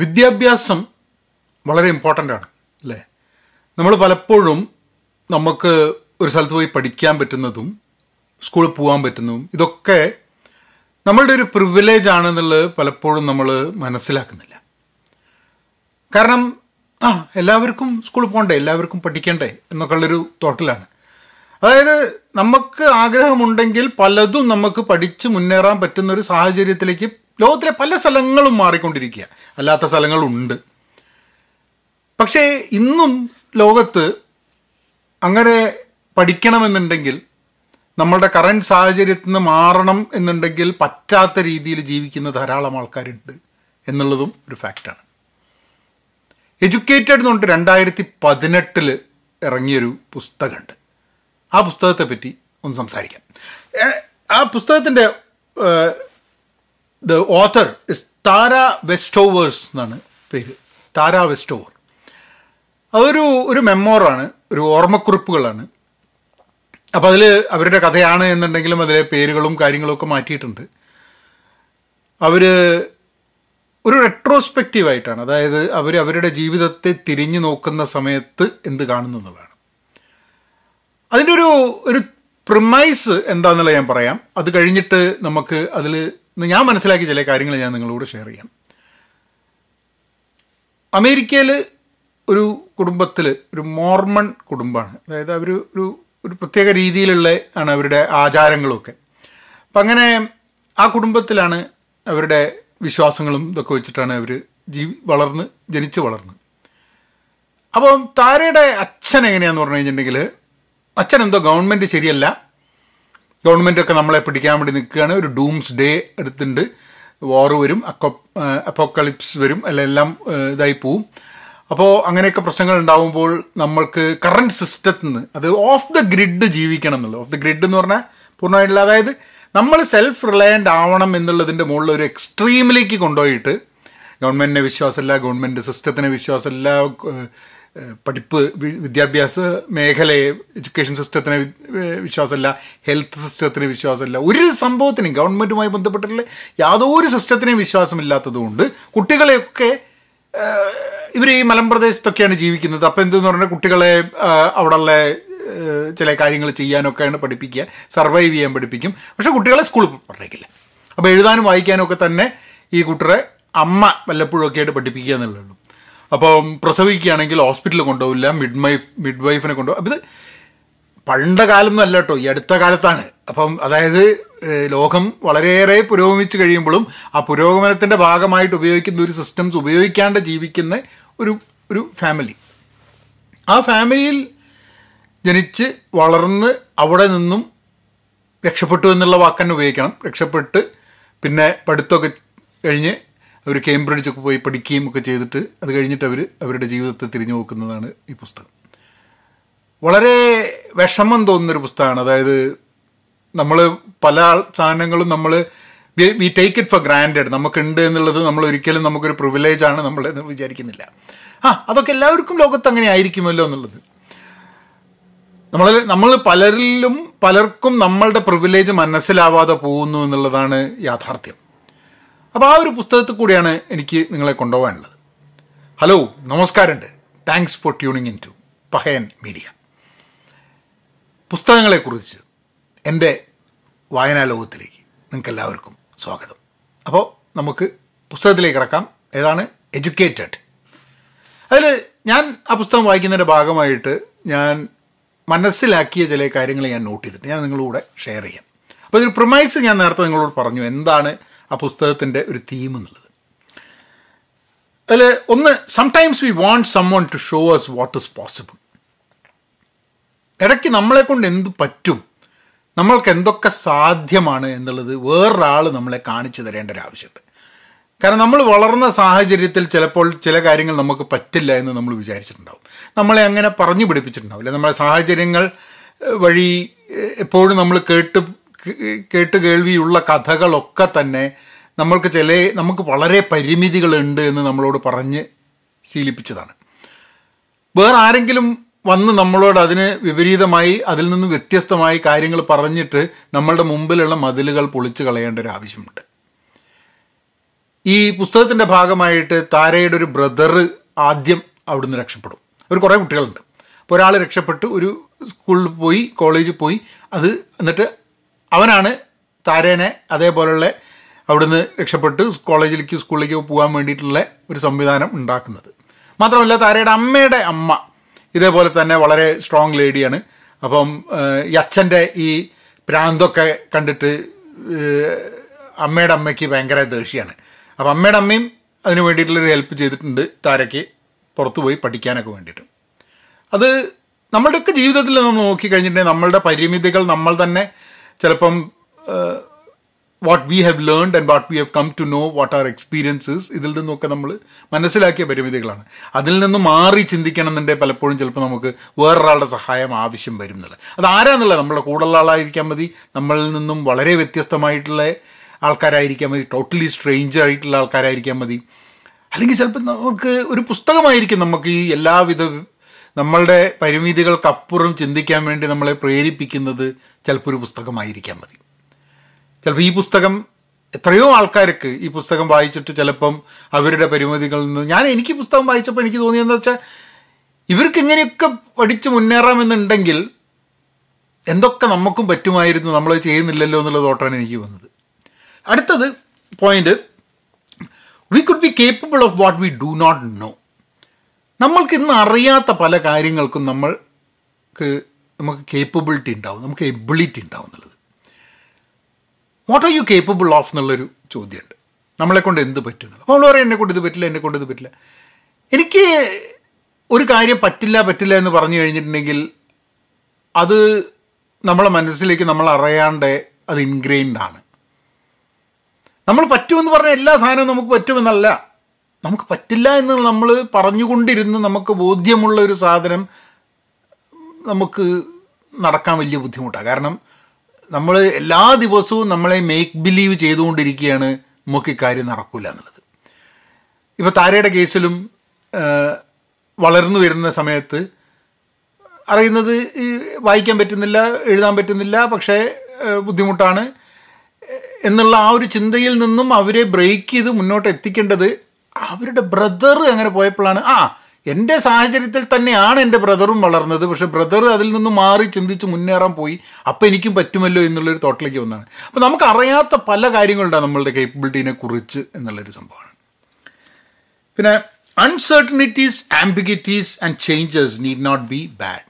വിദ്യാഭ്യാസം വളരെ ഇമ്പോർട്ടൻ്റ് ആണ് അല്ലേ. നമ്മൾ പലപ്പോഴും നമുക്ക് ഒരു സ്ഥലത്ത് പോയി പഠിക്കാൻ പറ്റുന്നതും സ്കൂളിൽ പോകാൻ പറ്റുന്നതും ഇതൊക്കെ നമ്മളുടെ ഒരു പ്രിവിലേജ് ആണെന്നുള്ളത് പലപ്പോഴും നമ്മൾ മനസ്സിലാക്കുന്നില്ല. കാരണം എല്ലാവർക്കും സ്കൂളിൽ പോകണ്ടേ, എല്ലാവർക്കും പഠിക്കണ്ടേ എന്നൊക്കെയുള്ളൊരു തോട്ടിലാണ്. അതായത് നമുക്ക് ആഗ്രഹമുണ്ടെങ്കിൽ പലതും നമുക്ക് പഠിച്ച് മുന്നേറാൻ പറ്റുന്നൊരു സാഹചര്യത്തിലേക്ക് ലോകത്തിലെ പല സ്ഥലങ്ങളും മാറിക്കൊണ്ടിരിക്കുക, അല്ലാത്ത സ്ഥലങ്ങളുണ്ട്. പക്ഷേ ഇന്നും ലോകത്ത് അങ്ങനെ പഠിക്കണമെന്നുണ്ടെങ്കിൽ, നമ്മളുടെ കറണ്ട് സാഹചര്യത്തിൽ നിന്ന് മാറണം എന്നുണ്ടെങ്കിൽ പറ്റാത്ത രീതിയിൽ ജീവിക്കുന്ന ധാരാളം ആൾക്കാരുണ്ട് എന്നുള്ളതും ഒരു ഫാക്റ്റാണ്. എഡ്യൂക്കേറ്റഡ് എന്ന് പറഞ്ഞിട്ട് 2018 ഇറങ്ങിയൊരു പുസ്തകമുണ്ട്. ആ പുസ്തകത്തെ പറ്റി ഒന്ന് സംസാരിക്കാം. ആ പുസ്തകത്തിൻ്റെ the author is Tara Westover's എന്നാണ് പേര്, താര വെസ്റ്റോവർ. അതൊരു മെമ്മോറാണ്, ഒരു ഓർമ്മക്കുറിപ്പുകളാണ്. അപ്പോൾ അതിൽ അവരുടെ കഥയാണ് എന്നുണ്ടെങ്കിലും അതിലെ പേരുകളും കാര്യങ്ങളുമൊക്കെ മാറ്റിയിട്ടുണ്ട്. അവർ ഒരു റെട്രോസ്പെക്റ്റീവായിട്ടാണ്, അതായത് അവരുടെ ജീവിതത്തെ തിരിഞ്ഞു നോക്കുന്ന സമയത്ത് എന്ത് കാണുന്നു എന്നുള്ളതാണ്. അതിൻ്റെ ഒരു പ്രിമൈസ് എന്താണെന്നുള്ള ഞാൻ പറയാം. അത് കഴിഞ്ഞിട്ട് നമുക്ക് അതിൽ ഞാൻ മനസ്സിലാക്കിയ ചില കാര്യങ്ങൾ ഞാൻ നിങ്ങളോട് ഷെയർ ചെയ്യാം. അമേരിക്കയിൽ ഒരു കുടുംബത്തിൽ, ഒരു മോർമൺ കുടുംബമാണ്, അതായത് അവർ ഒരു പ്രത്യേക രീതിയിലുള്ള ആണ് അവരുടെ ആചാരങ്ങളൊക്കെ. അപ്പം അങ്ങനെ ആ കുടുംബത്തിലാണ് അവരുടെ വിശ്വാസങ്ങളും ഇതൊക്കെ വെച്ചിട്ടാണ് അവർ ജനിച്ച് വളർന്ന്. അപ്പം താരയുടെ അച്ഛൻ എങ്ങനെയാണെന്ന് പറഞ്ഞു കഴിഞ്ഞിട്ടുണ്ടെങ്കിൽ, അച്ഛൻ എന്തോ ഗവൺമെൻറ് ശരിയല്ല, ഗവൺമെൻറ്റൊക്കെ നമ്മളെ പിടിക്കാൻ വേണ്ടി നിൽക്കുകയാണ്, ഒരു ഡൂംസ് ഡേ എടുത്തിട്ടുണ്ട്, വാർ വരും, അപ്പോക്കലിപ്സ് വരും, എല്ലാം ഇതായി പോവും. അപ്പോൾ അങ്ങനെയൊക്കെ പ്രശ്നങ്ങൾ ഉണ്ടാകുമ്പോൾ നമ്മൾക്ക് കറണ്ട് സിസ്റ്റത്തിൽ നിന്ന്, അത് ഓഫ് ദ ഗ്രിഡ് ജീവിക്കണം എന്നുള്ളത്. ഓഫ് ദ ഗ്രിഡ് എന്ന് പറഞ്ഞാൽ പൂർണ്ണമായിട്ടുള്ള, അതായത് നമ്മൾ സെൽഫ് റിലയൻ്റ് ആവണം എന്നുള്ളതിൻ്റെ മുകളിൽ ഒരു എക്സ്ട്രീമിലേക്ക് കൊണ്ടുപോയിട്ട്, ഗവൺമെൻറ്റിനെ വിശ്വാസമില്ല, ഗവൺമെൻറ് സിസ്റ്റത്തിന് വിശ്വാസമില്ല, പഠിപ്പ് വിദ്യാഭ്യാസ മേഖലയെ, എഡ്യൂക്കേഷൻ സിസ്റ്റത്തിന് വിശ്വാസമില്ല, ഹെൽത്ത് സിസ്റ്റത്തിന് വിശ്വാസമില്ല, ഒരു സംഭവത്തിനും ഗവൺമെൻറ്റുമായി ബന്ധപ്പെട്ടിട്ടുള്ള യാതൊരു സിസ്റ്റത്തിനെയും വിശ്വാസമില്ലാത്തതുകൊണ്ട് കുട്ടികളെയൊക്കെ ഇവർ ഈ മലമ്പ്രദേശത്തൊക്കെയാണ് ജീവിക്കുന്നത്. അപ്പോൾ എന്തെന്ന് പറഞ്ഞാൽ കുട്ടികളെ അവിടെയുള്ള ചില കാര്യങ്ങൾ ചെയ്യാനൊക്കെയാണ് പഠിപ്പിക്കുക, സർവൈവ് ചെയ്യാൻ പഠിപ്പിക്കും. പക്ഷേ കുട്ടികളെ സ്കൂളിൽ പഠിക്കില്ല. അപ്പോൾ എഴുതാനും വായിക്കാനൊക്കെ തന്നെ ഈ കുട്ടികളെ അമ്മ വല്ലപ്പോഴൊക്കെ ആയിട്ട് പഠിപ്പിക്കുക എന്നുള്ളേ ഉള്ളൂ. അപ്പം പ്രസവിക്കുകയാണെങ്കിൽ ഹോസ്പിറ്റലിൽ കൊണ്ടുപോകില്ല, മിഡ്വൈഫിനെ കൊണ്ടുപോകും. അപ്പം ഇത് പണ്ട കാലമൊന്നും അല്ല കേട്ടോ, ഈ അടുത്ത കാലത്താണ്. അപ്പം അതായത് ലോകം വളരെയേറെ പുരോഗമിച്ച് കഴിയുമ്പോഴും ആ പുരോഗമനത്തിൻ്റെ ഭാഗമായിട്ട് ഉപയോഗിക്കുന്ന ഒരു സിസ്റ്റംസ് ഉപയോഗിക്കാണ്ട് ജീവിക്കുന്ന ഒരു ഫാമിലി. ആ ഫാമിലിയിൽ ജനിച്ച് വളർന്ന് അവിടെ നിന്നും രക്ഷപ്പെട്ടു എന്നുള്ള വാക്ക് തന്നെ ഉപയോഗിക്കണം. രക്ഷപ്പെട്ട് പിന്നെ പഠിത്തമൊക്കെ കഴിഞ്ഞ് അവർ കേംബ്രിഡ്ജൊക്കെ പോയി പഠിക്കുകയും ഒക്കെ ചെയ്തിട്ട് അത് കഴിഞ്ഞിട്ട് അവരുടെ ജീവിതത്തെ തിരിഞ്ഞു നോക്കുന്നതാണ് ഈ പുസ്തകം. വളരെ വിഷമം തോന്നുന്നൊരു പുസ്തകമാണ്. അതായത് നമ്മൾ പല സാധനങ്ങളും we take it for granted, നമുക്കുണ്ട് എന്നുള്ളത് നമ്മൾ ഒരിക്കലും നമുക്കൊരു പ്രിവിലേജാണ് നമ്മൾ വിചാരിക്കുന്നില്ല. അതൊക്കെ എല്ലാവർക്കും ലോകത്ത് അങ്ങനെ ആയിരിക്കുമല്ലോ എന്നുള്ളത്. നമ്മൾ പലരിലും പലർക്കും നമ്മളുടെ പ്രിവിലേജ് മനസ്സിലാവാതെ പോകുന്നു എന്നുള്ളതാണ് യാഥാർത്ഥ്യം. അപ്പോൾ ആ ഒരു പുസ്തകത്തിൽ കൂടിയാണ് എനിക്ക് നിങ്ങളെ കൊണ്ടുപോകാനുള്ളത്. ഹലോ, നമസ്കാരമുണ്ട്. Thanks for tuning in to Pahayan media. പുസ്തകങ്ങളെക്കുറിച്ച് എൻ്റെ വായനാ ലോകത്തിലേക്ക് നിങ്ങൾക്കെല്ലാവർക്കും സ്വാഗതം. അപ്പോൾ നമുക്ക് പുസ്തകത്തിലേക്ക് കിടക്കാം. ഏതാണ്? എഡ്യൂക്കേറ്റഡ്. അതിൽ ഞാൻ ആ പുസ്തകം വായിക്കുന്നതിൻ്റെ ഭാഗമായിട്ട് ഞാൻ മനസ്സിലാക്കിയ ചില കാര്യങ്ങൾ ഞാൻ നോട്ട് ചെയ്തിട്ട് ഞാൻ നിങ്ങളോട് ഷെയർ ചെയ്യാം. അപ്പോൾ ഇതൊരു പ്രിമൈസ് ഞാൻ നേരത്തെ നിങ്ങളോട് പറഞ്ഞു, എന്താണ് ആ പുസ്തകത്തിൻ്റെ ഒരു തീം എന്നുള്ളത്. അതിൽ ഒന്ന്, sometimes we want someone to show us what is possible. ഇടയ്ക്ക് നമ്മളെ കൊണ്ട് എന്ത് പറ്റും, നമ്മൾക്ക് എന്തൊക്കെ സാധ്യമാണ് എന്നുള്ളത് വേറൊരാൾ നമ്മളെ കാണിച്ചു തരേണ്ട ഒരു ആവശ്യമുണ്ട്. കാരണം നമ്മൾ വളർന്ന സാഹചര്യത്തിൽ ചിലപ്പോൾ ചില കാര്യങ്ങൾ നമുക്ക് പറ്റില്ല എന്ന് നമ്മൾ വിചാരിച്ചിട്ടുണ്ടാവും, നമ്മളെ അങ്ങനെ പറഞ്ഞു പിടിപ്പിച്ചിട്ടുണ്ടാവില്ല. നമ്മളെ സാഹചര്യങ്ങൾ വഴി എപ്പോഴും നമ്മൾ കേൾവിയുള്ള കഥകളൊക്കെ തന്നെ നമുക്ക് വളരെ പരിമിതികളുണ്ട് എന്ന് നമ്മളോട് പറഞ്ഞ് ശീലിപ്പിച്ചതാണ്. വേറെ ആരെങ്കിലും വന്ന് നമ്മളോട് അതിന് വിപരീതമായി, അതിൽ നിന്ന് വ്യത്യസ്തമായി കാര്യങ്ങൾ പറഞ്ഞിട്ട് നമ്മളുടെ മുമ്പിലുള്ള മതിലുകൾ പൊളിച്ച് കളയേണ്ട ഒരു ആവശ്യമുണ്ട്. ഈ പുസ്തകത്തിൻ്റെ ഭാഗമായിട്ട് താരയുടെ ഒരു ബ്രദർ ആദ്യം അവിടുന്ന് രക്ഷപ്പെടും. ഒരു കുറേ കുട്ടികളുണ്ട്. അപ്പോൾ ഒരാൾ രക്ഷപ്പെട്ട് ഒരു സ്കൂളിൽ പോയി, കോളേജിൽ പോയി, അത് എന്നിട്ട് അവനാണ് താരേനെ അതേപോലെയുള്ള അവിടുന്ന് രക്ഷപ്പെട്ട് കോളേജിലേക്ക് സ്കൂളിലേക്ക് പോകാൻ വേണ്ടിയിട്ടുള്ള ഒരു സംവിധാനം ഉണ്ടാക്കുന്നത്. മാത്രമല്ല താരയുടെ അമ്മയുടെ അമ്മ ഇതേപോലെ തന്നെ വളരെ സ്ട്രോങ് ലേഡിയാണ്. അപ്പം ഈ അച്ഛൻ്റെ ഈ പ്രാന്തൊക്കെ കണ്ടിട്ട് അമ്മയുടെ അമ്മയ്ക്ക് ഭയങ്കര ദേഷ്യമാണ്. അപ്പം അമ്മയുടെ അമ്മയും അതിന് വേണ്ടിയിട്ടുള്ളൊരു ഹെൽപ്പ് ചെയ്തിട്ടുണ്ട് താരയ്ക്ക് പുറത്തു പോയി പഠിക്കാനൊക്കെ വേണ്ടിയിട്ട്. അത് നമ്മളുടെയൊക്കെ ജീവിതത്തിൽ നമ്മൾ നോക്കിക്കഴിഞ്ഞിട്ടുണ്ടെങ്കിൽ നമ്മളുടെ പരിമിതികൾ നമ്മൾ തന്നെ ചിലപ്പം what we have learned and what we have come to know what are experiences ഇതിൽ നിന്നൊക്കെ നമ്മൾ മനസ്സിലാക്കിയ പരിമിതികളാണ്. അതിൽ നിന്ന് മാറി ചിന്തിക്കണം എന്നുണ്ടെങ്കിൽ പലപ്പോഴും ചിലപ്പോൾ നമുക്ക് വേറൊരാളുടെ സഹായം ആവശ്യം വരും എന്നുള്ളത്. അത് ആരാന്നുള്ളത് നമ്മുടെ കൂടെയുള്ള ആളായിരിക്കാൻ മതി, നമ്മളിൽ നിന്നും വളരെ വ്യത്യസ്തമായിട്ടുള്ള ആൾക്കാരായിരിക്കാൻ മതി, ടോട്ടലി സ്ട്രേഞ്ചർ ആയിട്ടുള്ള ആൾക്കാരായിരിക്കാൻ മതി. അല്ലെങ്കിൽ ചിലപ്പോൾ നമുക്ക് ഒരു പുസ്തകമായിരിക്കും നമുക്ക് ഈ എല്ലാവിധ നമ്മളുടെ പരിമിതികൾക്കപ്പുറം ചിന്തിക്കാൻ വേണ്ടി നമ്മളെ പ്രേരിപ്പിക്കുന്നത്. ചിലപ്പോൾ ഒരു പുസ്തകമായിരിക്കാൻ മതി. ചിലപ്പോൾ ഈ പുസ്തകം എത്രയോ ആൾക്കാർക്ക് ഈ പുസ്തകം വായിച്ചിട്ട് ചിലപ്പം അവരുടെ പരിമിതികളിൽ നിന്ന് എനിക്ക് പുസ്തകം വായിച്ചപ്പോൾ എനിക്ക് തോന്നിയെന്ന് വെച്ചാൽ ഇവർക്ക് ഇങ്ങനെയൊക്കെ പഠിച്ച് മുന്നേറാമെന്നുണ്ടെങ്കിൽ എന്തൊക്കെ നമുക്കും പറ്റുമായിരുന്നു, നമ്മളത് ചെയ്യുന്നില്ലല്ലോ എന്നുള്ള തോട്ടാണ് എനിക്ക് വന്നത്. അടുത്തത് point, we could be capable of what we do not know. നമ്മൾക്ക് ഇന്ന് അറിയാത്ത പല കാര്യങ്ങൾക്കും നമുക്ക് കേപ്പബിലിറ്റി ഉണ്ടാവും, നമുക്ക് എബിലിറ്റി ഉണ്ടാവും എന്നുള്ളത്. What are you capable of എന്നുള്ളൊരു ചോദ്യമുണ്ട്. നമ്മളെക്കൊണ്ട് എന്ത് പറ്റും എന്നുള്ളത്. അപ്പോൾ നമ്മൾ പറയും എന്നെക്കൊണ്ട് ഇത് പറ്റില്ല. എനിക്ക് ഒരു കാര്യം പറ്റില്ല എന്ന് പറഞ്ഞു കഴിഞ്ഞിട്ടുണ്ടെങ്കിൽ അത് നമ്മളെ മനസ്സിലേക്ക് നമ്മൾ അറിയാണ്ട് അത് ഇൻഗ്രെയിൻഡ് ആണ്. നമ്മൾ പറ്റുമെന്ന് പറഞ്ഞാൽ എല്ലാ സാധനവും നമുക്ക് പറ്റുമെന്നല്ല, നമുക്ക് പറ്റില്ല എന്ന് നമ്മൾ പറഞ്ഞുകൊണ്ടിരുന്ന് നമുക്ക് ബോധ്യമുള്ള ഒരു സാധനം നമുക്ക് നടക്കാൻ വലിയ ബുദ്ധിമുട്ടാണ്. കാരണം നമ്മൾ എല്ലാ ദിവസവും നമ്മളെ മേക്ക് ബിലീവ് ചെയ്തുകൊണ്ടിരിക്കുകയാണ് നമുക്ക് ഇക്കാര്യം നടക്കില്ല എന്നുള്ളത്. ഇപ്പോൾ താരയുടെ കേസിലും വളർന്നു വരുന്ന സമയത്ത് അറിയുന്നത് വായിക്കാൻ പറ്റുന്നില്ല, എഴുതാൻ പറ്റുന്നില്ല, പക്ഷേ ബുദ്ധിമുട്ടാണ് എന്നുള്ള ആ ഒരു ചിന്തയിൽ നിന്നും അവരെ ബ്രേക്ക് ചെയ്ത് മുന്നോട്ട് എത്തിക്കേണ്ടത് അവരുടെ ബ്രദർ അങ്ങനെ പോയപ്പോഴാണ്. എൻ്റെ സാഹചര്യത്തിൽ തന്നെയാണ് എൻ്റെ ബ്രദറും വളർന്നത്, പക്ഷേ ബ്രദർ അതിൽ നിന്ന് മാറി ചിന്തിച്ച് മുന്നേറാൻ പോയി, അപ്പോൾ എനിക്കും പറ്റുമല്ലോ എന്നുള്ളൊരു തോട്ടിലേക്ക് വന്നതാണ്. അപ്പോൾ നമുക്ക് അറിയാത്ത പല കാര്യങ്ങളുണ്ടാകും നമ്മളുടെ കേപ്പബിലിറ്റീനെ കുറിച്ച് എന്നുള്ളൊരു സംഭവമാണ്. പിന്നെ uncertainties, ambiguities and changes need not be bad.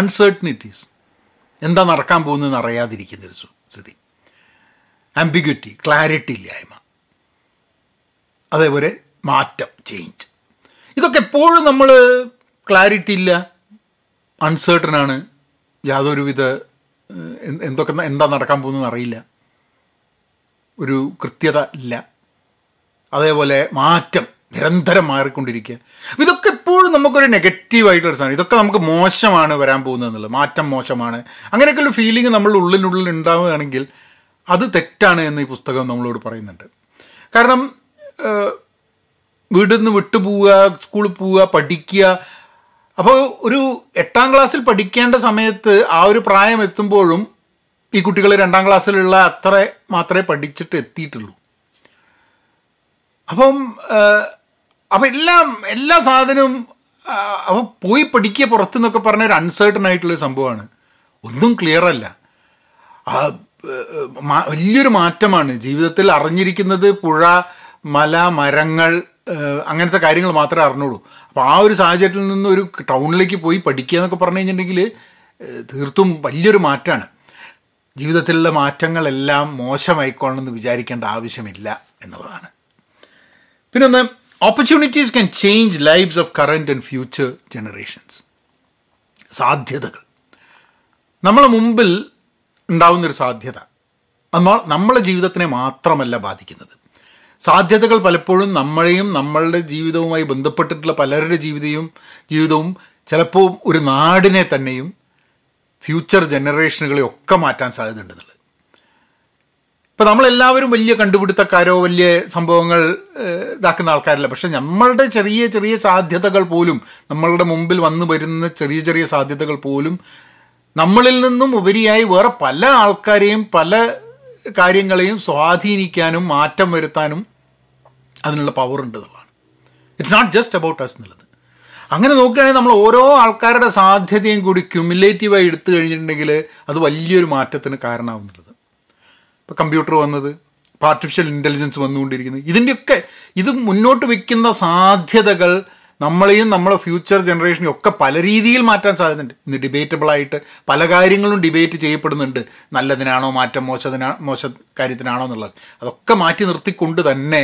Uncertainties എന്താ നടക്കാൻ പോകുന്നതെന്ന് അറിയാതിരിക്കുന്നൊരു സ്ഥിതി, ആംബിഗ്വിറ്റി ക്ലാരിറ്റി ഇല്ലായ്മ, അതേപോലെ മാറ്റം ചേഞ്ച്, ഇതൊക്കെ എപ്പോഴും നമ്മൾ ക്ലാരിറ്റി ഇല്ല, അൺസേർട്ടനാണ്, യാതൊരുവിധ എന്താ നടക്കാൻ പോകുന്നതെന്ന് അറിയില്ല, ഒരു കൃത്യത ഇല്ല, അതേപോലെ മാറ്റം നിരന്തരം മാറിക്കൊണ്ടിരിക്കുക, ഇതൊക്കെ എപ്പോഴും നമുക്കൊരു നെഗറ്റീവായിട്ടുള്ള സാധനം, ഇതൊക്കെ നമുക്ക് മോശമാണ് വരാൻ പോകുന്നതെന്നുള്ളത്, മാറ്റം മോശമാണ്, അങ്ങനെയൊക്കെയുള്ള ഫീലിംഗ് നമ്മളുടെ ഉള്ളിനുള്ളിൽ ഉണ്ടാവുകയാണെങ്കിൽ അത് തെറ്റാണ് എന്ന് ഈ പുസ്തകം നമ്മളോട് പറയുന്നുണ്ട്. കാരണം വീട്ടിൽ നിന്ന് വിട്ടുപോവുക, സ്കൂളിൽ പോവുക, പഠിക്കുക, അപ്പോൾ ഒരു 8ാം ക്ലാസ്സിൽ പഠിക്കേണ്ട സമയത്ത് ആ ഒരു പ്രായം എത്തുമ്പോഴും ഈ കുട്ടികൾ 2ാം ക്ലാസ്സിലുള്ള അത്ര മാത്രമേ പഠിച്ചിട്ട് എത്തിയിട്ടുള്ളൂ. അപ്പം എല്ലാ സാധനവും അപ്പോൾ പോയി പഠിക്കുക പുറത്തുനിന്നൊക്കെ പറഞ്ഞ ഒരു അൺസേർട്ടൺ ആയിട്ടുള്ളൊരു സംഭവമാണ്, ഒന്നും ക്ലിയർ അല്ല, വലിയൊരു മാറ്റമാണ് ജീവിതത്തിൽ. അറിഞ്ഞിരിക്കുന്നത് പുഴ, മല, മരങ്ങൾ, അങ്ങനത്തെ കാര്യങ്ങൾ മാത്രമേ അറിഞ്ഞുള്ളൂ. അപ്പോൾ ആ ഒരു സാഹചര്യത്തിൽ നിന്ന് ഒരു ടൗണിലേക്ക് പോയി പഠിക്കുക എന്നൊക്കെ പറഞ്ഞു കഴിഞ്ഞിട്ടുണ്ടെങ്കിൽ തീർത്തും വലിയൊരു മാറ്റമാണ്. ജീവിതത്തിലുള്ള മാറ്റങ്ങളെല്ലാം മോശമായിക്കോളണമെന്ന് വിചാരിക്കേണ്ട ആവശ്യമില്ല എന്നുള്ളതാണ്. പിന്നൊന്ന്, opportunities can change lives of current and future generations. സാധ്യതകൾ നമ്മളെ മുമ്പിൽ ഉണ്ടാവുന്നൊരു സാധ്യത നമ്മളെ ജീവിതത്തിനെ മാത്രമല്ല ബാധിക്കുന്നത്. സാധ്യതകൾ പലപ്പോഴും നമ്മളെയും നമ്മളുടെ ജീവിതവുമായി ബന്ധപ്പെട്ടിട്ടുള്ള പലരുടെ ജീവിതവും ചിലപ്പോൾ ഒരു നാടിനെ തന്നെയും ഫ്യൂച്ചർ ജനറേഷനുകളെ ഒക്കെ മാറ്റാൻ സാധ്യതയുണ്ടെന്നുള്ളത്. ഇപ്പം നമ്മളെല്ലാവരും വലിയ കണ്ടുപിടുത്തക്കാരോ വലിയ സംഭവങ്ങൾ ഇതാക്കുന്ന ആൾക്കാരല്ല, പക്ഷെ നമ്മളുടെ ചെറിയ ചെറിയ സാധ്യതകൾ പോലും, നമ്മളുടെ മുമ്പിൽ വന്നു വരുന്ന ചെറിയ ചെറിയ സാധ്യതകൾ പോലും നമ്മളിൽ നിന്നും ഉപരിയായി വേറെ പല ആൾക്കാരെയും പല കാര്യങ്ങളെയും സ്വാധീനിക്കാനും മാറ്റം വരുത്താനും അതിനുള്ള പവർ ഉണ്ട് എന്നുള്ളതാണ്. It's not just about us എന്നുള്ളത്. അങ്ങനെ നോക്കുകയാണെങ്കിൽ നമ്മൾ ഓരോ ആൾക്കാരുടെ സാധ്യതയും കൂടി ക്യുമുലേറ്റീവായി എടുത്തു കഴിഞ്ഞിട്ടുണ്ടെങ്കിൽ അത് വലിയൊരു മാറ്റത്തിന് കാരണമാവുന്നുള്ളത്. ഇപ്പോൾ കമ്പ്യൂട്ടർ വന്നത്, ഇപ്പോൾ ആർട്ടിഫിഷ്യൽ ഇൻ്റലിജൻസ് വന്നുകൊണ്ടിരിക്കുന്നത്, ഇതിൻ്റെയൊക്കെ ഇത് മുന്നോട്ട് വയ്ക്കുന്ന സാധ്യതകൾ നമ്മളെയും നമ്മളെ ഫ്യൂച്ചർ ജനറേഷനെയും ഒക്കെ പല രീതിയിൽ മാറ്റാൻ സാധ്യതയുണ്ട്. ഇന്ന് ഡിബേറ്റബിളായിട്ട് പല കാര്യങ്ങളും ഡിബേറ്റ് ചെയ്യപ്പെടുന്നുണ്ട്. നല്ലതിനാണോ മാറ്റം, മോശ കാര്യത്തിനാണോ എന്നുള്ളത്. അതൊക്കെ മാറ്റി നിർത്തിക്കൊണ്ട് തന്നെ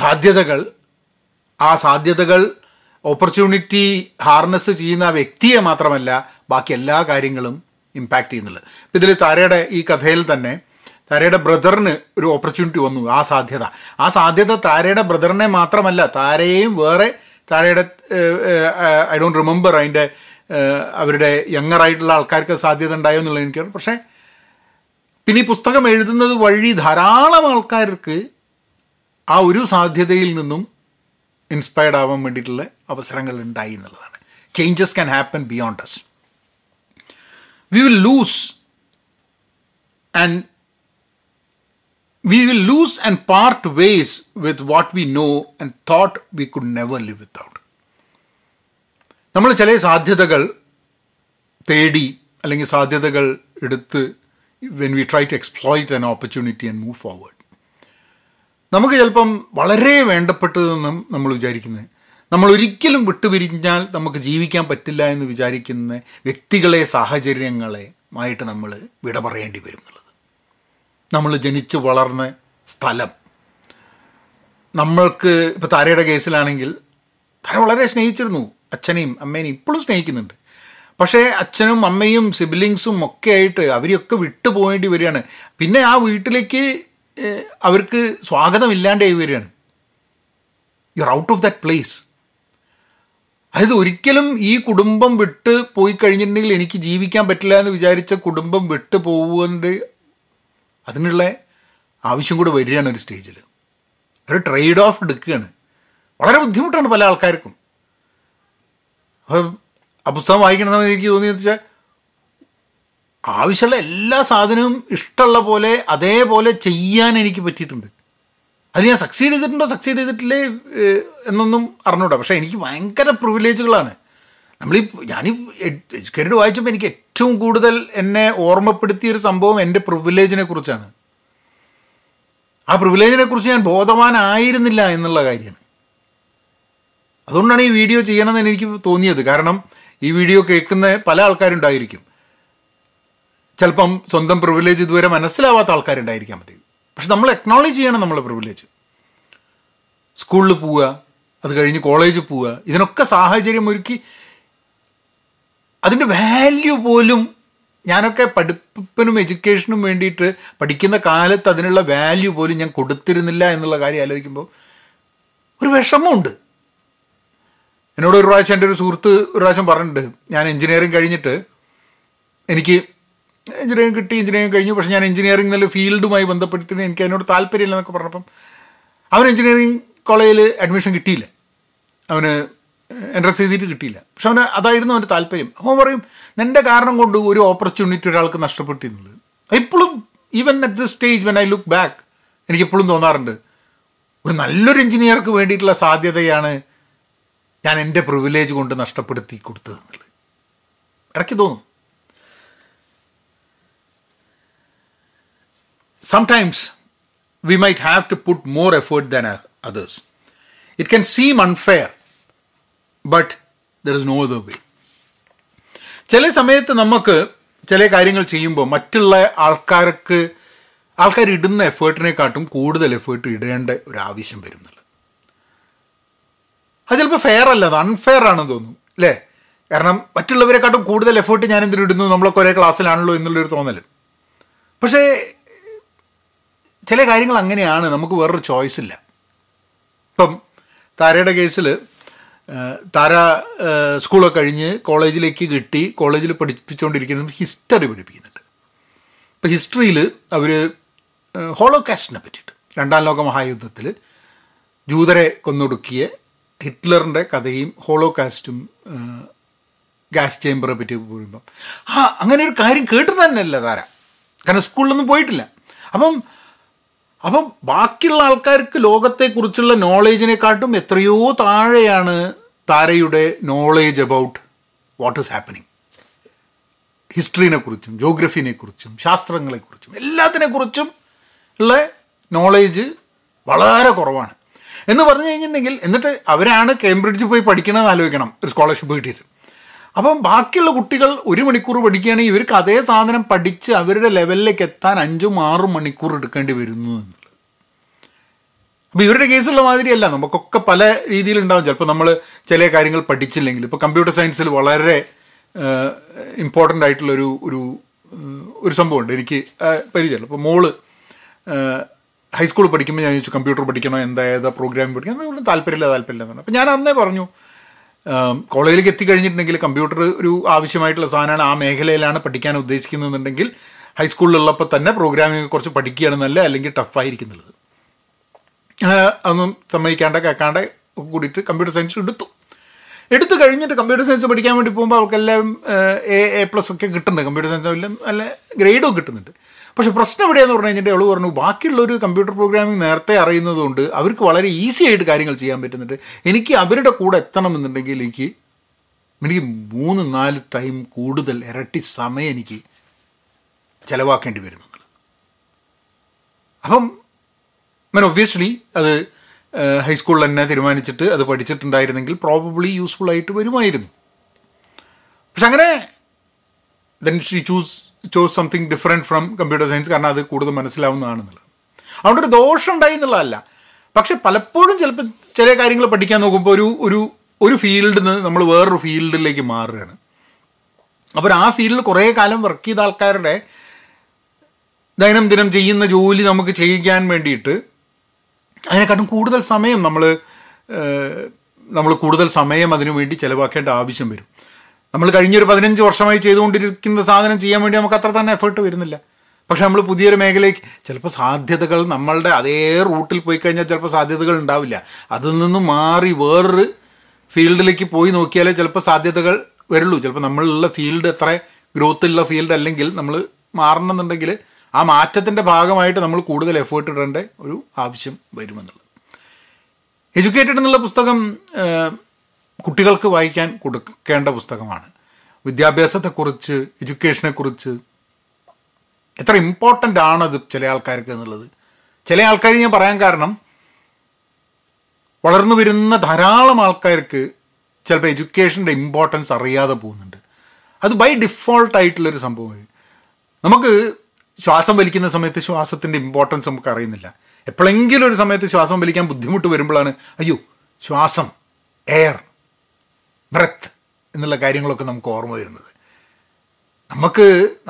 സാധ്യതകൾ, ആ സാധ്യതകൾ ഓപ്പർച്യൂണിറ്റി ഹാർനസ് ചെയ്യുന്ന ആ വ്യക്തിയെ മാത്രമല്ല ബാക്കി എല്ലാ കാര്യങ്ങളും ഇമ്പാക്റ്റ് ചെയ്യുന്നുള്ളത്. ഇപ്പം ഇതിൽ താരയുടെ ഈ കഥയിൽ തന്നെ താരയുടെ ബ്രദറിന് ഒരു ഓപ്പർച്യൂണിറ്റി വന്നു. ആ സാധ്യത താരയുടെ ബ്രദറിനെ മാത്രമല്ല താരയെയും വേറെ താരയുടെ ഐ ഡോണ്ട് റിമെമ്പർ അതിൻ്റെ അവരുടെ യങ്ങറായിട്ടുള്ള ആൾക്കാർക്ക് സാധ്യത ഉണ്ടായോ എന്നുള്ളത് എനിക്കറിയാം. പക്ഷേ പിന്നെ ഈ പുസ്തകം എഴുതുന്നത് വഴി ധാരാളം ആൾക്കാർക്ക് ആ ഒരു സാധ്യതയിൽ നിന്നും ഇൻസ്പയർഡ് ആവാൻ വേണ്ടിയിട്ടുള്ള അവസരങ്ങൾ ഉണ്ടായി എന്നുള്ളതാണ്. Changes can happen beyond us. We will lose and part ways with what we know and thought we could never live without. നമ്മൾ ചില സാധ്യതകൾ തേടി അല്ലെങ്കിൽ സാധ്യതകൾ എടുത്ത് when we try to exploit an opportunity and move forward. നമുക്ക് ചിലപ്പം വളരെ വേണ്ടപ്പെട്ടതെന്നും നമ്മൾ വിചാരിക്കുന്നത്, നമ്മൾ ഒരിക്കലും വിട്ടുപിരിഞ്ഞാൽ നമുക്ക് ജീവിക്കാൻ പറ്റില്ല എന്ന് വിചാരിക്കുന്ന വ്യക്തികളെ, സാഹചര്യങ്ങളെ ആയിട്ട് നമ്മൾ വിട പറയേണ്ടി വരും എന്നുള്ളത്. നമ്മൾ ജനിച്ച് വളർന്ന സ്ഥലം, നമ്മൾക്ക് ഇപ്പോൾ താരയുടെ കേസിലാണെങ്കിൽ താര വളരെ സ്നേഹിച്ചിരുന്നു അച്ഛനെയും അമ്മേനെയും, ഇപ്പോഴും സ്നേഹിക്കുന്നുണ്ട്. പക്ഷേ അച്ഛനും അമ്മയും സിബ്ലിങ്സും ഒക്കെ ആയിട്ട് അവരെയൊക്കെ വിട്ടുപോകേണ്ടി വരികയാണ്. പിന്നെ ആ വീട്ടിലേക്ക് അവർക്ക് സ്വാഗതമില്ലാണ്ടായി വരികയാണ്. You are out of that place. അതായത് ഒരിക്കലും ഈ കുടുംബം വിട്ട് പോയി കഴിഞ്ഞിട്ടുണ്ടെങ്കിൽ എനിക്ക് ജീവിക്കാൻ പറ്റില്ല എന്ന് വിചാരിച്ച കുടുംബം വിട്ടു പോവുകൊണ്ട് അതിനുള്ള ആവശ്യം കൂടെ വരികയാണ് ഒരു സ്റ്റേജിൽ. ഒരു ട്രേഡ് ഓഫ് എടുക്കുകയാണ്. വളരെ ബുദ്ധിമുട്ടാണ് പല ആൾക്കാർക്കും. അപ്പോൾ ആ പുസ്തകം വായിക്കുന്ന സമയത്ത് എനിക്ക് തോന്നിയെന്ന് വെച്ചാൽ ആവശ്യമുള്ള എല്ലാ സാധനവും ഇഷ്ടമുള്ള പോലെ അതേപോലെ ചെയ്യാൻ എനിക്ക് പറ്റിയിട്ടുണ്ട്. അത് ഞാൻ സക്സീഡ് ചെയ്തിട്ടുണ്ടോ സക്സീഡ് ചെയ്തിട്ടില്ലേ എന്നൊന്നും അറിഞ്ഞൂടാ. പക്ഷേ എനിക്ക് ഭയങ്കര പ്രിവിലേജുകളാണ്. നമ്മളീ ഞാനീ എഡ്യൂക്കേറ്റഡ് വായിച്ചപ്പോൾ എനിക്ക് ഏറ്റവും കൂടുതൽ എന്നെ ഓർമ്മപ്പെടുത്തിയൊരു സംഭവം എൻ്റെ പ്രിവിലേജിനെ കുറിച്ചാണ്. ആ പ്രിവിലേജിനെ കുറിച്ച് ഞാൻ ബോധവാനായിരുന്നില്ല എന്നുള്ള കാര്യമാണ്. അതുകൊണ്ടാണ് ഈ വീഡിയോ ചെയ്യണമെന്ന് എനിക്ക് തോന്നിയത്. കാരണം ഈ വീഡിയോ കേൾക്കുന്ന പല ആൾക്കാരുണ്ടായിരിക്കും. ചിലപ്പം സ്വന്തം പ്രിവിലേജ് ഇതുവരെ മനസ്സിലാവാത്ത ആൾക്കാരുണ്ടായിരിക്കാൻ മതി. പക്ഷെ നമ്മൾ അക്നോളേജ് ചെയ്യണം നമ്മളെ പ്രിവിലേജ്. സ്കൂളിൽ പോവുക, അത് കഴിഞ്ഞ് കോളേജിൽ പോവുക, ഇതിനൊക്കെ സാഹചര്യം ഒരുക്കി അതിൻ്റെ വാല്യൂ പോലും ഞാനൊക്കെ പഠിപ്പിനും എഡ്യൂക്കേഷനും വേണ്ടിയിട്ട് പഠിക്കുന്ന കാലത്ത് അതിനുള്ള വാല്യൂ പോലും ഞാൻ കൊടുത്തിരുന്നില്ല എന്നുള്ള കാര്യം ആലോചിക്കുമ്പോൾ ഒരു വിഷമമുണ്ട്. എന്നോട് ഒരു പ്രാവശ്യം എൻ്റെ ഒരു സുഹൃത്ത് ഒരു പ്രാവശ്യം പറഞ്ഞിട്ടുണ്ട്, ഞാൻ എഞ്ചിനീയറിങ് കഴിഞ്ഞിട്ട് എനിക്ക് എഞ്ചിനീയറിങ് കഴിഞ്ഞു, പക്ഷേ ഞാൻ എഞ്ചിനീയറിംഗ് നല്ല ഫീൽഡുമായി ബന്ധപ്പെടുത്തിന് എനിക്ക് അതിനോട് താല്പര്യമില്ല എന്നൊക്കെ പറഞ്ഞപ്പം അവൻ എഞ്ചിനീയറിങ് കോളേജിൽ അഡ്മിഷൻ കിട്ടിയില്ല, അവന് എൻട്രൻസ് ചെയ്തിട്ട് കിട്ടിയില്ല. പക്ഷെ അവന് അതായിരുന്നു അവൻ്റെ താല്പര്യം. അപ്പോൾ പറയും എൻ്റെ കാരണം കൊണ്ട് ഒരു ഓപ്പർച്യൂണിറ്റി ഒരാൾക്ക് നഷ്ടപ്പെട്ടിരുന്നത്. എപ്പോഴും even at this stage when I look back എനിക്കെപ്പോഴും തോന്നാറുണ്ട് ഒരു നല്ലൊരു എഞ്ചിനീയർക്ക് വേണ്ടിയിട്ടുള്ള സാധ്യതയാണ് ഞാൻ എൻ്റെ പ്രിവിലേജ് കൊണ്ട് നഷ്ടപ്പെടുത്തി കൊടുത്തത് എന്നുള്ളത് ഇടയ്ക്ക് തോന്നും. Sometimes we might have to put more effort than others. It can seem unfair. But there is no other way. ചില സമയത്ത് നമുക്ക് ചില കാര്യങ്ങൾ ചെയ്യുമ്പോൾ മറ്റുള്ള ആൾക്കാർ ഇടുന്ന എഫേർട്ടിനെക്കാട്ടും കൂടുതൽ എഫേർട്ട് ഇടേണ്ട ഒരു ആവശ്യം വരും എന്നുള്ളത്. അത് ചിലപ്പോൾ ഫെയർ അല്ല, അത് അൺഫെയർ ആണെന്ന് തോന്നും അല്ലേ? കാരണം മറ്റുള്ളവരെക്കാട്ടും കൂടുതൽ എഫേർട്ട് ഞാൻ എന്തിനു ഇടുന്നു, നമ്മളൊക്കെ ഒരേ ക്ലാസ്സിലാണല്ലോ എന്നുള്ളൊരു തോന്നൽ. പക്ഷേ ചില കാര്യങ്ങൾ അങ്ങനെയാണ്, നമുക്ക് വേറൊരു ചോയ്സ് ഇല്ല. ഇപ്പം താരയുടെ കേസിൽ താര സ്കൂളൊക്കെ കഴിഞ്ഞ് കോളേജിലേക്ക് കിട്ടി, കോളേജിൽ പഠിപ്പിച്ചുകൊണ്ടിരിക്കുന്ന ഹിസ്റ്ററി പഠിപ്പിക്കുന്നുണ്ട്. ഇപ്പോൾ ഹിസ്റ്ററിയിൽ അവർ ഹോളോകാസ്റ്റിനെ പറ്റിയിട്ട്, രണ്ടാം ലോക മഹായുദ്ധത്തിൽ ജൂതരെ കൊന്നൊടുക്കിയ ഹിറ്റ്ലറിൻ്റെ കഥയും ഹോളോകാസ്റ്റും ഗ്യാസ് ചേമ്പറെ പറ്റി പറയുമ്പം അങ്ങനെ ഒരു കാര്യം കേട്ടിട്ട് തന്നെയല്ല താര, കാരണം സ്കൂളിലൊന്നും പോയിട്ടില്ല. അപ്പം അപ്പം ബാക്കിയുള്ള ആൾക്കാർക്ക് ലോകത്തെക്കുറിച്ചുള്ള നോളേജിനെക്കാട്ടും എത്രയോ താഴെയാണ് താരയുടെ knowledge about what is happening. ഹിസ്റ്ററിനെക്കുറിച്ചും ജോഗ്രഫിനെക്കുറിച്ചും ശാസ്ത്രങ്ങളെക്കുറിച്ചും എല്ലാത്തിനെക്കുറിച്ചും ഉള്ള നോളേജ് വളരെ കുറവാണ് എന്ന് പറഞ്ഞു കഴിഞ്ഞിട്ടുണ്ടെങ്കിൽ, എന്നിട്ട് അവരാണ് കേംബ്രിഡ്ജിൽ പോയി പഠിക്കണമെന്ന് ആലോചിക്കണം ഒരു സ്കോളർഷിപ്പ് കിട്ടിയിട്ട്. അപ്പം ബാക്കിയുള്ള കുട്ടികൾ 1 മണിക്കൂർ പഠിക്കുകയാണെങ്കിൽ ഇവർക്ക് അതേ സാധനം പഠിച്ച് അവരുടെ ലെവലിലേക്ക് എത്താൻ 5-6 മണിക്കൂർ എടുക്കേണ്ടി വരുന്നു എന്നുള്ളത്. അപ്പോൾ ഇവരുടെ കേസുള്ള മാതിരിയല്ല, നമുക്കൊക്കെ പല രീതിയിലുണ്ടാകും. ചിലപ്പോൾ നമ്മൾ ചില കാര്യങ്ങൾ പഠിച്ചില്ലെങ്കിൽ, ഇപ്പോൾ കമ്പ്യൂട്ടർ സയൻസിൽ വളരെ ഇമ്പോർട്ടൻ്റ് ആയിട്ടുള്ളൊരു ഒരു ഒരു സംഭവമുണ്ട് എനിക്ക് പരിചയമുള്ള. ഇപ്പോൾ മോള് ഹൈസ്കൂളിൽ പഠിക്കുമ്പോൾ ഞാൻ ചോദിച്ചു കമ്പ്യൂട്ടർ പഠിക്കണോ, എന്താ ഏതാ പ്രോഗ്രാമിംഗ് പഠിക്കണം, അതുകൊണ്ട് താല്പര്യമില്ല എന്നാണ്. അപ്പോൾ ഞാൻ അന്നേ പറഞ്ഞു, കോളേജിലേക്ക് എത്തിക്കഴിഞ്ഞിട്ടുണ്ടെങ്കിൽ കമ്പ്യൂട്ടർ ഒരു ആവശ്യമായിട്ടുള്ള സാധനമാണ്, ആ മേഖലയിലാണ് പഠിക്കാൻ ഉദ്ദേശിക്കുന്നുണ്ടെങ്കിൽ ഹൈസ്കൂളിലുള്ളപ്പോൾ തന്നെ പ്രോഗ്രാമിംഗ് കുറച്ച് പഠിക്കുകയാണ് നല്ല, അല്ലെങ്കിൽ ടഫായിരിക്കുന്നുള്ളത്. അതൊന്നും സമ്മതിക്കാണ്ട കേൾക്കാണ്ട് കൂടിയിട്ട് കമ്പ്യൂട്ടർ സയൻസ് എടുത്തു കഴിഞ്ഞിട്ട് കമ്പ്യൂട്ടർ സയൻസ് പഠിക്കാൻ വേണ്ടി പോകുമ്പോൾ അവർക്കെല്ലാം A+ ഒക്കെ കിട്ടുന്നുണ്ട്, കമ്പ്യൂട്ടർ സയൻസ് എല്ലാം നല്ല ഗ്രേഡും കിട്ടുന്നുണ്ട്. പക്ഷേ പ്രശ്നം എവിടെയാണെന്ന് പറഞ്ഞു കഴിഞ്ഞിട്ട് അവൾ പറഞ്ഞു, ബാക്കിയുള്ളൊരു കമ്പ്യൂട്ടർ പ്രോഗ്രാമിംഗ് നേരത്തെ അറിയുന്നതുകൊണ്ട് അവർക്ക് വളരെ ഈസി ആയിട്ട് കാര്യങ്ങൾ ചെയ്യാൻ പറ്റുന്നുണ്ട്, എനിക്ക് അവരുടെ കൂടെ എത്തണം എന്നുണ്ടെങ്കിൽ എനിക്ക് 3-4 ടൈം കൂടുതൽ ഇരട്ടി സമയം എനിക്ക് ചിലവാക്കേണ്ടി വരുന്നു. അപ്പം ഞാൻ ഒബ്വിയസ്ലി അത് ഹൈസ്കൂളിൽ തന്നെ തീരുമാനിച്ചിട്ട് അത് പഠിച്ചിട്ടുണ്ടായിരുന്നെങ്കിൽ പ്രോബബ്ലി യൂസ്ഫുൾ ആയിട്ട് വരുമായിരുന്നു. പക്ഷെ അങ്ങനെ then she chose something different from computer science, കാരണം അത് കൂടുതൽ മനസ്സിലാവുന്നതാണെന്നുള്ളത്. അതുകൊണ്ട് ഒരു ദോഷം ഉണ്ടായി എന്നുള്ളതല്ല, പക്ഷെ പലപ്പോഴും ചിലപ്പോൾ ചില കാര്യങ്ങൾ പഠിക്കാൻ നോക്കുമ്പോൾ ഒരു ഒരു ഫീൽഡിൽ നിന്ന് നമ്മൾ വേറൊരു ഫീൽഡിലേക്ക് മാറുകയാണ്. അപ്പോൾ ആ ഫീൽഡിൽ കുറേ കാലം വർക്ക് ചെയ്ത ആൾക്കാരുടെ ദൈനംദിനം ചെയ്യുന്ന ജോലി നമുക്ക് ചെയ്യാൻ വേണ്ടിയിട്ട് അതിനെക്കാട്ടും കൂടുതൽ സമയം നമ്മൾ കൂടുതൽ സമയം അതിനുവേണ്ടി ചിലവാക്കേണ്ട ആവശ്യം വരും. നമ്മൾ കഴിഞ്ഞൊരു 15 വർഷമായി ചെയ്തുകൊണ്ടിരിക്കുന്ന സാധനം ചെയ്യാൻ വേണ്ടി നമുക്ക് അത്ര തന്നെ എഫേർട്ട് വരുന്നില്ല. പക്ഷെ നമ്മൾ പുതിയൊരു മേഖലയ്ക്ക് ചിലപ്പോൾ സാധ്യതകൾ നമ്മളുടെ അതേ റൂട്ടിൽ പോയി കഴിഞ്ഞാൽ ചിലപ്പോൾ സാധ്യതകൾ ഉണ്ടാവില്ല. അതിൽ നിന്ന് മാറി വേറൊരു ഫീൽഡിലേക്ക് പോയി നോക്കിയാലേ ചിലപ്പോൾ സാധ്യതകൾ വരുള്ളൂ. ചിലപ്പോൾ നമ്മളുള്ള ഫീൽഡ് അത്ര ഗ്രോത്തുള്ള ഫീൽഡ് അല്ലെങ്കിൽ നമ്മൾ മാറണമെന്നുണ്ടെങ്കിൽ ആ മാറ്റത്തിൻ്റെ ഭാഗമായിട്ട് നമ്മൾ കൂടുതൽ എഫേർട്ട് ഇടേണ്ട ഒരു ആവശ്യം വരുമെന്നുള്ളത്. എഡ്യൂക്കേറ്റഡ് എന്നുള്ള പുസ്തകം കുട്ടികൾക്ക് വായിക്കാൻ കൊടുക്കേണ്ട പുസ്തകമാണ്. വിദ്യാഭ്യാസത്തെക്കുറിച്ച്, എഡ്യൂക്കേഷനെക്കുറിച്ച് എത്ര ഇമ്പോർട്ടൻ്റ് ആണത് ചില ആൾക്കാർക്ക് എന്നുള്ളത്. ചില ആൾക്കാർ ഞാൻ പറയാൻ കാരണം, വളർന്നു വരുന്ന ധാരാളം ആൾക്കാർക്ക് ചിലപ്പോൾ എഡ്യൂക്കേഷൻ്റെ ഇമ്പോർട്ടൻസ് അറിയാതെ പോകുന്നുണ്ട്. അത് ബൈ ഡിഫോൾട്ടായിട്ടുള്ളൊരു സംഭവമായി. നമുക്ക് ശ്വാസം വലിക്കുന്ന സമയത്ത് ശ്വാസത്തിൻ്റെ ഇമ്പോർട്ടൻസ് നമുക്ക് അറിയുന്നില്ല. എപ്പോഴെങ്കിലും ഒരു സമയത്ത് ശ്വാസം വലിക്കാൻ ബുദ്ധിമുട്ട് വരുമ്പോഴാണ് അയ്യോ ശ്വാസം, എയർ, ബ്രത്ത് എന്നുള്ള കാര്യങ്ങളൊക്കെ നമുക്ക് ഓർമ്മ വരുന്നത്.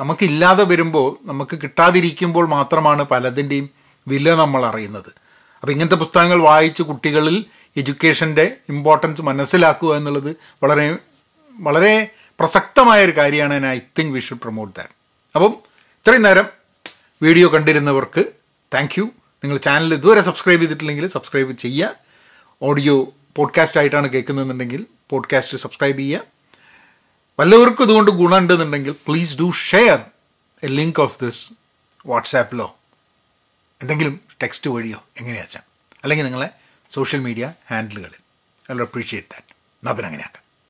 നമുക്കില്ലാതെ വരുമ്പോൾ, നമുക്ക് കിട്ടാതിരിക്കുമ്പോൾ മാത്രമാണ് പലതിൻ്റെയും വില നമ്മൾ അറിയുന്നത്. അപ്പോൾ ഇങ്ങനത്തെ പുസ്തകങ്ങൾ വായിച്ച് കുട്ടികളിൽ എഡ്യൂക്കേഷൻ്റെ ഇമ്പോർട്ടൻസ് മനസ്സിലാക്കുക എന്നുള്ളത് വളരെ വളരെ പ്രസക്തമായൊരു കാര്യമാണ്. And I think we should promote that. അപ്പം ഇത്രയും നേരം വീഡിയോ കണ്ടിരുന്നവർക്ക് താങ്ക് യു. നിങ്ങൾ ചാനൽ ഇതുവരെ സബ്സ്ക്രൈബ് ചെയ്തിട്ടില്ലെങ്കിൽ സബ്സ്ക്രൈബ് ചെയ്യുക. ഓഡിയോ പോഡ്കാസ്റ്റ് ആയിട്ടാണ് കേൾക്കുന്നതെന്നുണ്ടെങ്കിൽ പോഡ്കാസ്റ്റ് സബ്സ്ക്രൈബ് ചെയ്യുക. വല്ലവർക്കും ഇതുകൊണ്ട് ഗുണമുണ്ടെന്നുണ്ടെങ്കിൽ please do share a link of this വാട്സാപ്പിലോ എന്തെങ്കിലും ടെക്സ്റ്റ് വഴിയോ എങ്ങനെയാച്ചാൽ, അല്ലെങ്കിൽ നിങ്ങളെ സോഷ്യൽ മീഡിയ ഹാൻഡിലുകളിൽ. I will appreciate that. എന്നാൽ പിന്നെ അങ്ങനെയാക്കാം.